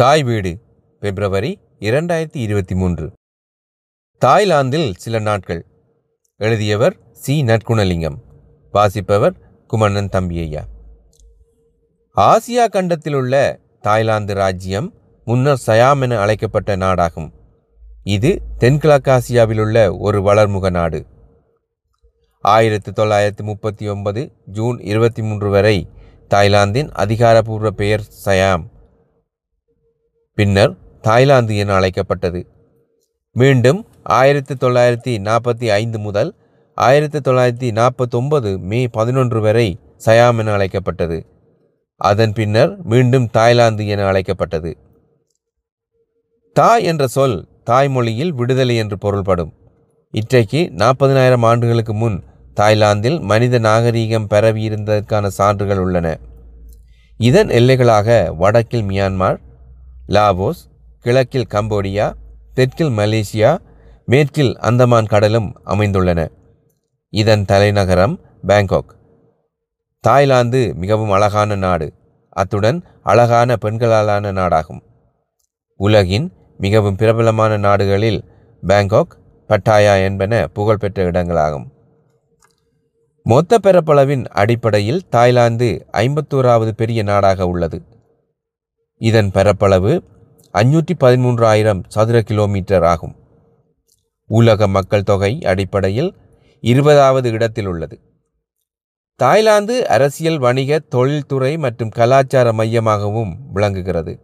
தாய் வீடு February 2023. தாய்லாந்தில் சில நாட்கள். எழுதியவர் சி. நற்குணலிங்கம். வாசிப்பவர் குமணன் தம்பிஐயா. ஆசியா கண்டத்திலுள்ள தாய்லாந்து ராஜ்யம் முன்னர் சயாம் என அழைக்கப்பட்ட நாடாகும். இது தென்கிழக்காசியாவிலுள்ள ஒரு வளர்முக நாடு. 1939 ஜூன் 23 வரை தாய்லாந்தின் அதிகாரப்பூர்வ பெயர் சயாம், பின்னர் தாய்லாந்து என அழைக்கப்பட்டது. மீண்டும் 1945 முதல் 1949 மே 11 வரை சயாம் என அழைக்கப்பட்டது. அதன் பின்னர் மீண்டும் தாய்லாந்து என அழைக்கப்பட்டது. தாய் என்ற சொல் தாய்மொழியில் விடுதலை என்று பொருள்படும். இன்றைக்கு 40,000 ஆண்டுகளுக்கு முன் தாய்லாந்தில் மனித நாகரீகம் பரவியிருந்ததற்கான சான்றுகள் உள்ளன. இதன் எல்லைகளாக வடக்கில் மியான்மார், லாவோஸ், கிழக்கில் கம்போடியா, தெற்கில் மலேசியா, மேற்கில் அந்தமான் கடலும் அமைந்துள்ளன. இதன் தலைநகரம் பாங்காக். தாய்லாந்து மிகவும் அழகான நாடு, அத்துடன் அழகான பெண்களாலான நாடாகும். உலகின் மிகவும் பிரபலமான நாடுகளில் பாங்காக், பட்டாயா என்பன புகழ்பெற்ற இடங்களாகும். மொத்த பரப்பளவின் அடிப்படையில் தாய்லாந்து 51வது பெரிய நாடாக உள்ளது. இதன் பரப்பளவு 513,000 சதுர கிலோமீட்டர் ஆகும். உலக மக்கள் தொகை அடிப்படையில் 20வது இடத்தில் உள்ளது. தாய்லாந்து அரசியல், வணிக, தொழில்துறை மற்றும் கலாச்சார மையமாகவும் விளங்குகிறது.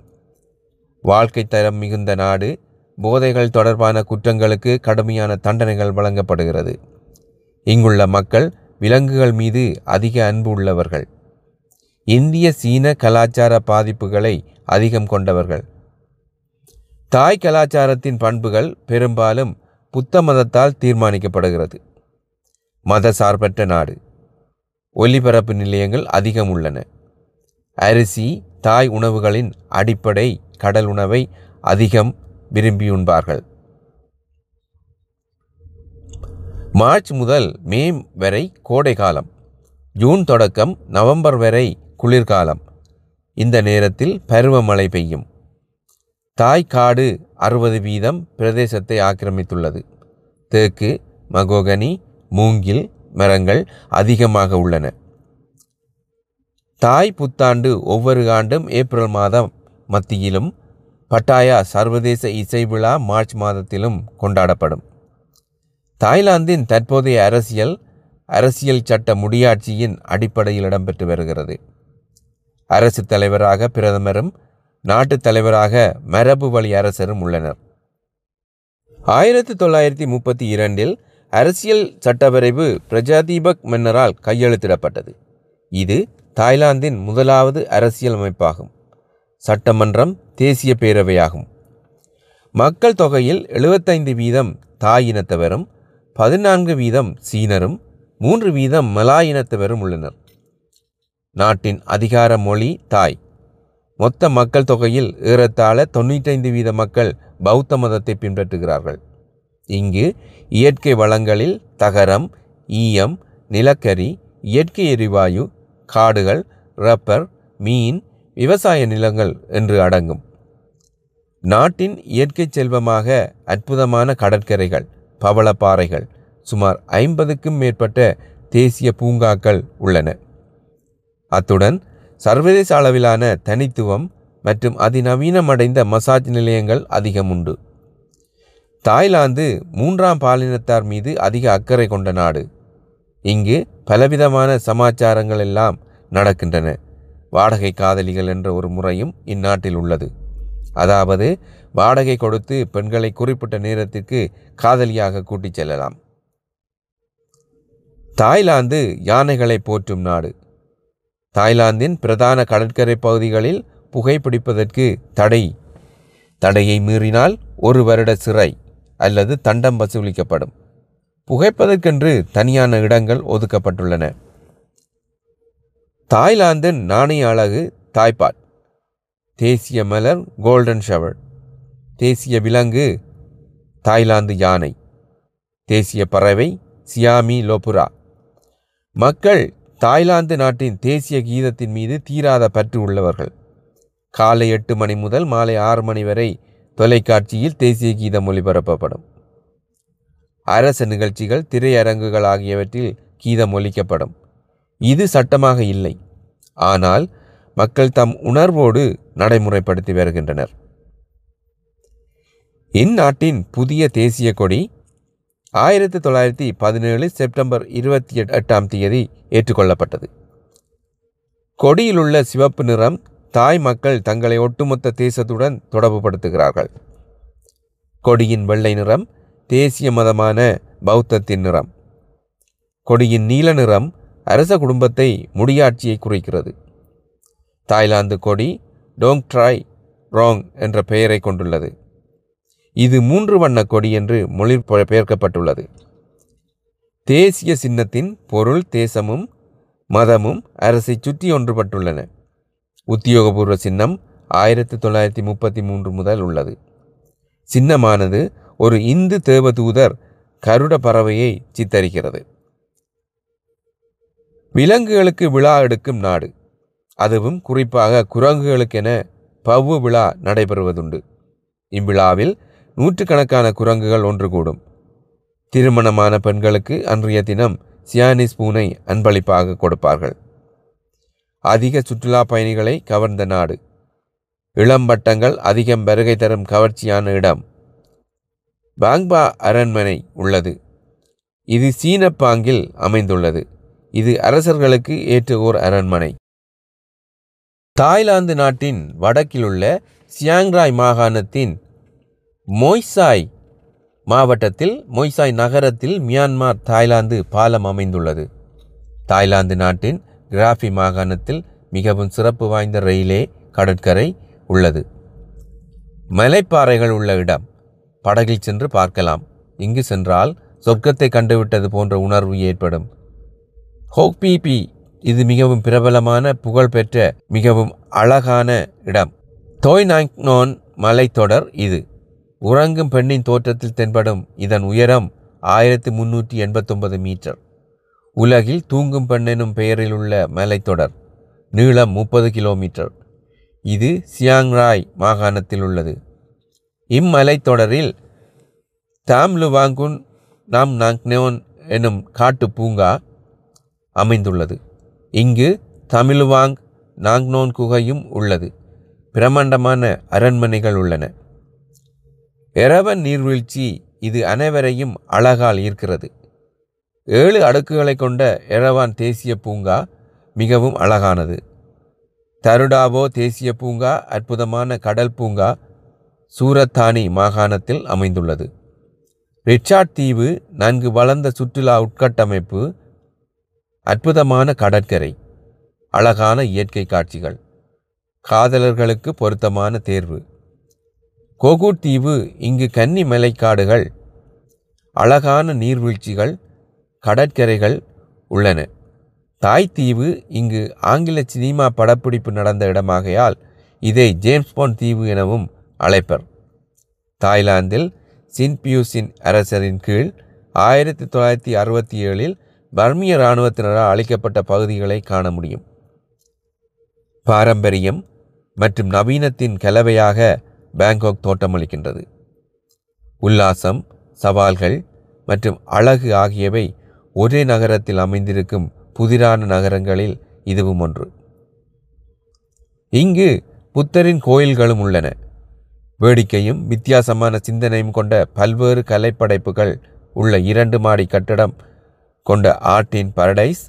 வாழ்க்கை தரம் மிகுந்த நாடு. போதைகள் தொடர்பான குற்றங்களுக்கு கடுமையான தண்டனைகள் வழங்கப்படுகிறது. இங்குள்ள மக்கள் விலங்குகள் மீது அதிக அன்பு உள்ளவர்கள். இந்திய, சீன கலாச்சார பாதிப்புகளை அதிகம் கொண்டவர்கள். தாய் கலாச்சாரத்தின் பண்புகள் பெரும்பாலும் புத்த மதத்தால் தீர்மானிக்கப்படுகிறது. மத சார்பற்ற நாடு. ஒலிபரப்பு நிலையங்கள் அதிகம் உள்ளன. அரிசி தாய் உணவுகளின் அடிப்படை. கடல் உணவை அதிகம் விரும்பி உண்பார்கள். மார்ச் முதல் மே வரை கோடை காலம். ஜூன் தொடக்கம் நவம்பர் வரை குளிர்காலம். இந்த நேரத்தில் பருவமழை பெய்யும். தாய் காடு 60% பிரதேசத்தை ஆக்கிரமித்துள்ளது. தேக்கு, மகோகனி, மூங்கில் மரங்கள் அதிகமாக உள்ளன. தாய் புத்தாண்டு ஒவ்வொரு ஆண்டும் ஏப்ரல் மாதம் மத்தியிலும், பட்டாயா சர்வதேச இசை விழா மார்ச் மாதத்திலும் கொண்டாடப்படும். தாய்லாந்தின் தற்போதைய அரசியல் சட்ட முடியாட்சியின் அடிப்படையில் இடம்பெற்று வருகிறது. அரசு தலைவராக பிரதமரும், நாட்டுத் தலைவராக மரபு வழி அரசரும் உள்ளனர். 1932 அரசியல் சட்டவரைவு பிரஜாதிபக் மன்னரால் கையெழுத்திடப்பட்டது. இது தாய்லாந்தின் முதலாவது அரசியல் அமைப்பாகும். சட்டமன்றம் தேசிய பேரவையாகும். மக்கள் தொகையில் 75% தாய் இனத்தவரும், 14% சீனரும், 3% மலாய் இனத்தவரும் உள்ளனர். நாட்டின் அதிகார மொழி தாய். மொத்த மக்கள் தொகையில் ஏறத்தாழ 95% மக்கள் பௌத்த மதத்தை பின்பற்றுகிறார்கள். இங்கு இயற்கை வளங்களில் தகரம், ஈயம், நிலக்கரி, இயற்கை எரிவாயு, காடுகள், ரப்பர், மீன், விவசாய நிலங்கள் என்று அடங்கும். நாட்டின் இயற்கை செல்வமாக அற்புதமான கடற்கரைகள், பவளப்பாறைகள், சுமார் 50க்கும் மேற்பட்ட தேசிய பூங்காக்கள் உள்ளன. அத்துடன் சர்வதேச அளவிலான தனித்துவம் மற்றும் அதிநவீனமடைந்த மசாஜ் நிலையங்கள் அதிகம் உண்டு. தாய்லாந்து 3ஆம் பாலினத்தார் மீது அதிக அக்கறை கொண்ட நாடு. இங்கு பலவிதமான சமாச்சாரங்கள் எல்லாம் நடக்கின்றன. வாடகை காதலிகள் என்ற ஒரு முறையும் இந்நாட்டில் உள்ளது. அதாவது வாடகை கொடுத்து பெண்களை குறிப்பிட்ட நேரத்திற்கு காதலியாக கூட்டிச் செல்லலாம். தாய்லாந்து யானைகளை போற்றும் நாடு. தாய்லாந்தின் பிரதான கடற்கரை பகுதிகளில் புகைப்பிடிப்பதற்கு தடையை மீறினால் 1 வருட சிறை அல்லது தண்டம் வசூலிக்கப்படும். புகைப்பதற்கென்று தனியான இடங்கள் ஒதுக்கப்பட்டுள்ளன. தாய்லாந்தின் நாணய அழகு தாய்பாட். தேசிய மலர் கோல்டன் ஷவர். தேசிய விலங்கு தாய்லாந்து யானை. தேசிய பறவை சியாமி லோபுரா. மக்கள் தாய்லாந்து நாட்டின் தேசிய கீதத்தின் மீது தீராத பற்று உள்ளவர்கள். காலை 8 மணி முதல் மாலை 6 மணி வரை தொலைக்காட்சியில் தேசிய கீதம் ஒளிபரப்பப்படும். அரச நிகழ்ச்சிகள், திரையரங்குகள் ஆகியவற்றில் கீதம் ஒலிக்கப்படும். இது சட்டமாக இல்லை, ஆனால் மக்கள் தம் உணர்வோடு நடைமுறைப்படுத்தி வருகின்றனர். இந்நாட்டின் புதிய தேசிய கொடி 1917 செப்டம்பர் 28 ஏற்றுக்கொள்ளப்பட்டது. கொடியிலுள்ள சிவப்பு நிறம் தாய் மக்கள் தங்களை ஒட்டுமொத்த தேசத்துடன் தொடர்புபடுத்துகிறார்கள். கொடியின் வெள்ளை நிறம் தேசிய மதமான பௌத்தத்தின் நிறம். கொடியின் நீல நிறம் அரச குடும்பத்தை, முடியாட்சியை குறிக்கிறது. தாய்லாந்து கொடி டோங் ட்ராய் ரோங் என்ற பெயரை கொண்டுள்ளது. இது 3 வண்ண கொடி என்று மொழிபெயர்க்கப்பட்டுள்ளது. தேசிய சின்னத்தின் பொருள் தேசமும் மதமும் அரசை சுற்றி ஒன்றுபட்டுள்ளன. உத்தியோகபூர்வ சின்னம் 1933 முதல் உள்ளது. சின்னமானது ஒரு இந்து தேவதூதர் கருட பறவையை சித்தரிக்கிறது. விலங்குகளுக்கு விழா எடுக்கும் நாடு, அதுவும் குறிப்பாக குரங்குகளுக்கென பவ்வு விழா நடைபெறுவதுண்டு. இவ்விழாவில் 100கணக்கான குரங்குகள் ஒன்று கூடும். திருமணமான பெண்களுக்கு அன்றைய தினம் சியானிஸ் பூனை அன்பளிப்பாக கொடுப்பார்கள். அதிக சுற்றுலா பயணிகளை கவர்ந்த நாடு, இளம்பட்டங்கள் அதிகம் வருகை தரும் கவர்ச்சியான இடம். பாங்பா அரண்மனை உள்ளது. இது சீன பாங்கில் அமைந்துள்ளது. இது அரசர்களுக்கு ஏற்ற ஓர் அரண்மனை. தாய்லாந்து நாட்டின் வடக்கிலுள்ள சியாங்ராய் மாகாணத்தின் மொய்சாய் மாவட்டத்தில் மொய்சாய் நகரத்தில் மியான்மார் தாய்லாந்து பாலம் அமைந்துள்ளது. தாய்லாந்து நாட்டின் கிராஃபி மாகாணத்தில் மிகவும் சிறப்பு வாய்ந்த ரயில்வே கடற்கரை உள்ளது. மலைப்பாறைகள் உள்ள இடம், படகில் சென்று பார்க்கலாம். இங்கு சென்றால் சொர்க்கத்தை கண்டுவிட்டது போன்ற உணர்வு ஏற்படும். ஹோக்பிபி, இது மிகவும் பிரபலமான புகழ்பெற்ற மிகவும் அழகான இடம். நாம் நாங்னோன் மலைத்தொடர் இது. உறங்கும் பெண்ணின் தோற்றத்தில் தென்படும் இதன் உயரம் 1389 மீட்டர். உலகில் தூங்கும் பெண்ணெனும் பெயரில் உள்ள மலைத்தொடர் நீளம் 30 கிலோமீட்டர். இது சியாங்ராய் மாகாணத்தில் உள்ளது. இம்மலைத்தொடரில் தாம்லுவாங்குன், நாம் நாங்னோன் எனும் காட்டு பூங்கா அமைந்துள்ளது. இங்கு தமிழ்வாங் நாங்னோன் குகையும் உள்ளது. பிரமாண்டமான அரண்மனைகள் உள்ளன. இரவான் நீர்வீழ்ச்சி, இது அனைவரையும் அழகால் ஈர்க்கிறது. 7 அடுக்குகளை கொண்ட இரவான் தேசிய பூங்கா மிகவும் அழகானது. தருடாவோ தேசிய பூங்கா அற்புதமான கடல் பூங்கா சூரத்தானி மாகாணத்தில் அமைந்துள்ளது. ரிச்சார்ட் தீவு நன்கு வளர்ந்த சுற்றுலா உட்கட்டமைப்பு, அற்புதமான கடற்கரை, அழகான இயற்கை காட்சிகள், காதலர்களுக்கு பொருத்தமான தேர்வு. கோகூ தீவு, இங்கு கன்னி மலைக்காடுகள், அழகான நீர்வீழ்ச்சிகள், கடற்கரைகள் உள்ளன. தாய் தீவு, இங்கு ஆங்கில சினிமா படப்பிடிப்பு நடந்த இடமாகையால் இதை ஜேம்ஸ் பாண்ட் தீவு எனவும் அழைப்பர். தாய்லாந்தில் சின் பியூசின் அரசரின் கீழ் 1967 பர்மிய இராணுவத்தினரால் அளிக்கப்பட்ட பகுதிகளை காண முடியும். பாரம்பரியம் மற்றும் நவீனத்தின் கலவையாக பாங்காக் தோற்றமளிக்கின்றது. உல்லாசம், சவால்கள் மற்றும் அழகு ஆகியவை ஒரே நகரத்தில் அமைந்திருக்கும் புதிரான நகரங்களில் இதுவும் ஒன்று. இங்கு புத்தரின் கோயில்களும் உள்ளன. வேடிக்கையும் வித்தியாசமான சிந்தனையும் கொண்ட பல்வேறு கலைப்படைப்புகள் உள்ள 2 மாடி கட்டடம் கொண்ட ஆர்ட்டின் பரடைஸ்,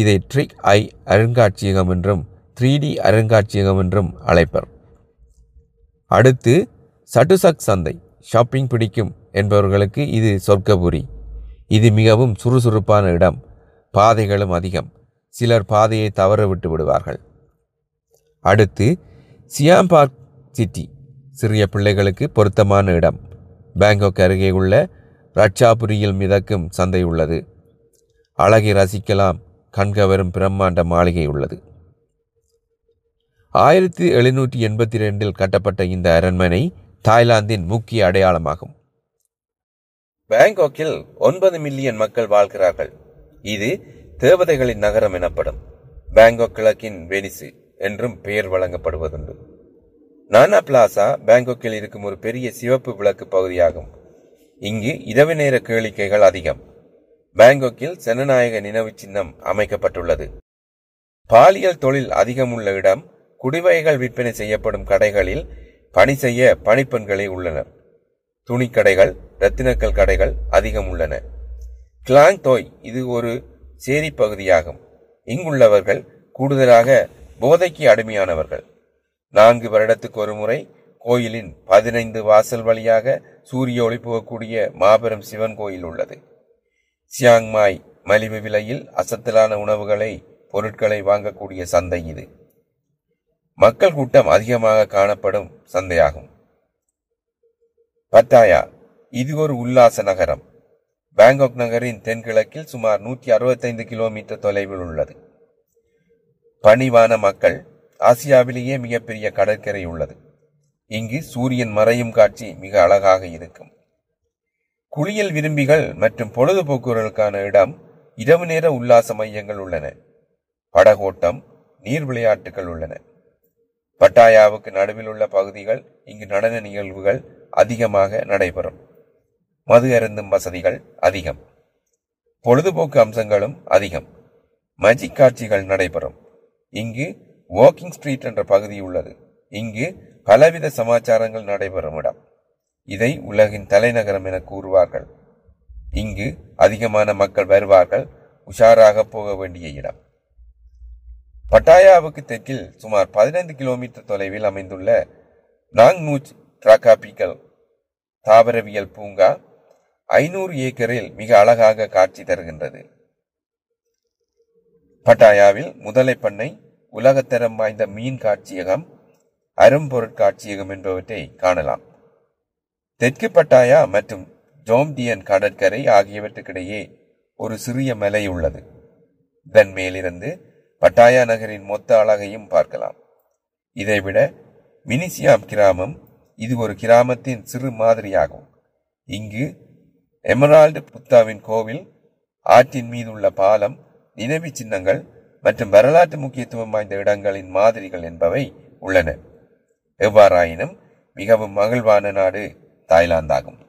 இதை ட்ரிக் ஐ அருங்காட்சியகம் என்றும் 3D அருங்காட்சியகம் என்றும் அழைப்பர். அடுத்து சடுசக் சந்தை, ஷாப்பிங் பிடிக்கும் என்பவர்களுக்கு இது சொர்க்கபுரி. இது மிகவும் சுறுசுறுப்பான இடம், பாதைகளும் அதிகம், சிலர் பாதையை தவற விட்டு விடுவார்கள். அடுத்து சியாம்பார்க் சிட்டி, சிறிய பிள்ளைகளுக்கு பொருத்தமான இடம். பாங்காக் அருகே உள்ள ரட்சாபுரியில் மிதக்கும் சந்தை உள்ளது. அழகை ரசிக்கலாம். கண்கவரும் பிரம்மாண்ட மாளிகை உள்ளது. 1782 கட்டப்பட்ட இந்த அரண்மனை தாய்லாந்தின் முக்கிய அடையாளமாகும். பாங்காக்கில் 9 மில்லியன் மக்கள் வாழ்கிறார்கள். இது தேவதைகளின் நகரம் எனப்படும். பாங்காக் கிழக்கின் வெனிசு என்றும் பெயர் வழங்கப்படுவதுண்டு. நானா பிளாசா பாங்காக்கில் இருக்கும் ஒரு பெரிய சிவப்பு விளக்கு பகுதியாகும். இங்கு இரவு நேர கேளிக்கைகள் அதிகம். பாங்காக்கில் ஜனநாயக நினைவு சின்னம் அமைக்கப்பட்டுள்ளது. பாலியல் தொழில் அதிகம் உள்ள இடம். குடிவைகள் விற்பனை செய்யப்படும் கடைகளில் பணி செய்ய பணிப்பெண்களே உள்ளனர். துணிக்கடைகள், ரத்தினக்கல் கடைகள் அதிகம் உள்ளன. கிளாங் தொய் இது ஒரு சேரி பகுதியாகும். இங்குள்ளவர்கள் கூடுதலாக போதைக்கு அடிமையானவர்கள். 4 வருடத்துக்கு ஒரு முறை கோயிலின் 15 வாசல் வழியாக சூரிய ஒளி போகக்கூடிய மாபெரும் சிவன் கோயில் உள்ளது. சியாங்மாய் மலிவு விலையில் அசத்தலான பொருட்களை வாங்கக்கூடிய சந்தை இது. மக்கள் கூட்டம் அதிகமாக காணப்படும் சந்தையாகும். பட்டாயா இது ஒரு உல்லாச நகரம். பாங்காக் நகரின் தென்கிழக்கில் சுமார் 165 கிலோமீட்டர் தொலைவில் உள்ளது. பணிவான மக்கள். ஆசியாவிலேயே மிகப்பெரிய கடற்கரை உள்ளது. இங்கு சூரியன் மறையும் காட்சி மிக அழகாக இருக்கும். குளியல் விரும்பிகள் மற்றும் பொழுதுபோக்குகளுக்கான இடம். இரவு நேர உல்லாச மையங்கள் உள்ளன. படகோட்டம், நீர் விளையாட்டுகள் உள்ளன. பட்டாயாவுக்கு நடுவில் உள்ள பகுதிகள் இங்கு நடன நிகழ்வுகள் அதிகமாக நடைபெறும். மது அருந்தும் வசதிகள் அதிகம். பொழுதுபோக்கு அம்சங்களும் அதிகம். மஜிக் காட்சிகள் நடைபெறும். இங்கு வாக்கிங் ஸ்ட்ரீட் என்ற பகுதி உள்ளது. இங்கு பலவித சமாச்சாரங்கள் நடைபெறும் இடம். இதை உலகின் தலைநகரம் என கூறுவார்கள். இங்கு அதிகமான மக்கள் வருவார்கள். உஷாராக போக வேண்டிய இடம். பட்டாயாவுக்கு தெற்கில் சுமார் 15 கிலோமீட்டர் தொலைவில் அமைந்துள்ள நாங்னோன் டிராகாபிக்கல் தாவரவியல் பூங்கா 500 ஏக்கரில் மிக அழகாக காட்சி தருகின்றது. பட்டாயாவில் முதலை பண்ணை, உலகத்தரம் வாய்ந்த மீன் காட்சியகம், அரும்பொருட்காட்சியகம் என்பவற்றை காணலாம். தெற்கு பட்டாயா மற்றும் ஜோம்தியன் கடற்கரை ஆகியவற்றுக்கிடையே ஒரு சிறிய மலை உள்ளது. இதன் மேலிருந்து பட்டாயா நகரின் மொத்த அழகையும் பார்க்கலாம். இதைவிட மினிசியா கிராமம் இது ஒரு கிராமத்தின் சிறு மாதிரியாகும். இங்கு எமரால்டு புத்தாவின் கோவில், ஆற்றின் மீது உள்ள பாலம், நினைவு சின்னங்கள் மற்றும் வரலாற்று முக்கியத்துவம் வாய்ந்த இடங்களின் மாதிரிகள் என்பவை உள்ளன. எவ்வாறாயினும் மிகவும் மகிழ்வான நாடு தாய்லாந்தாகும்.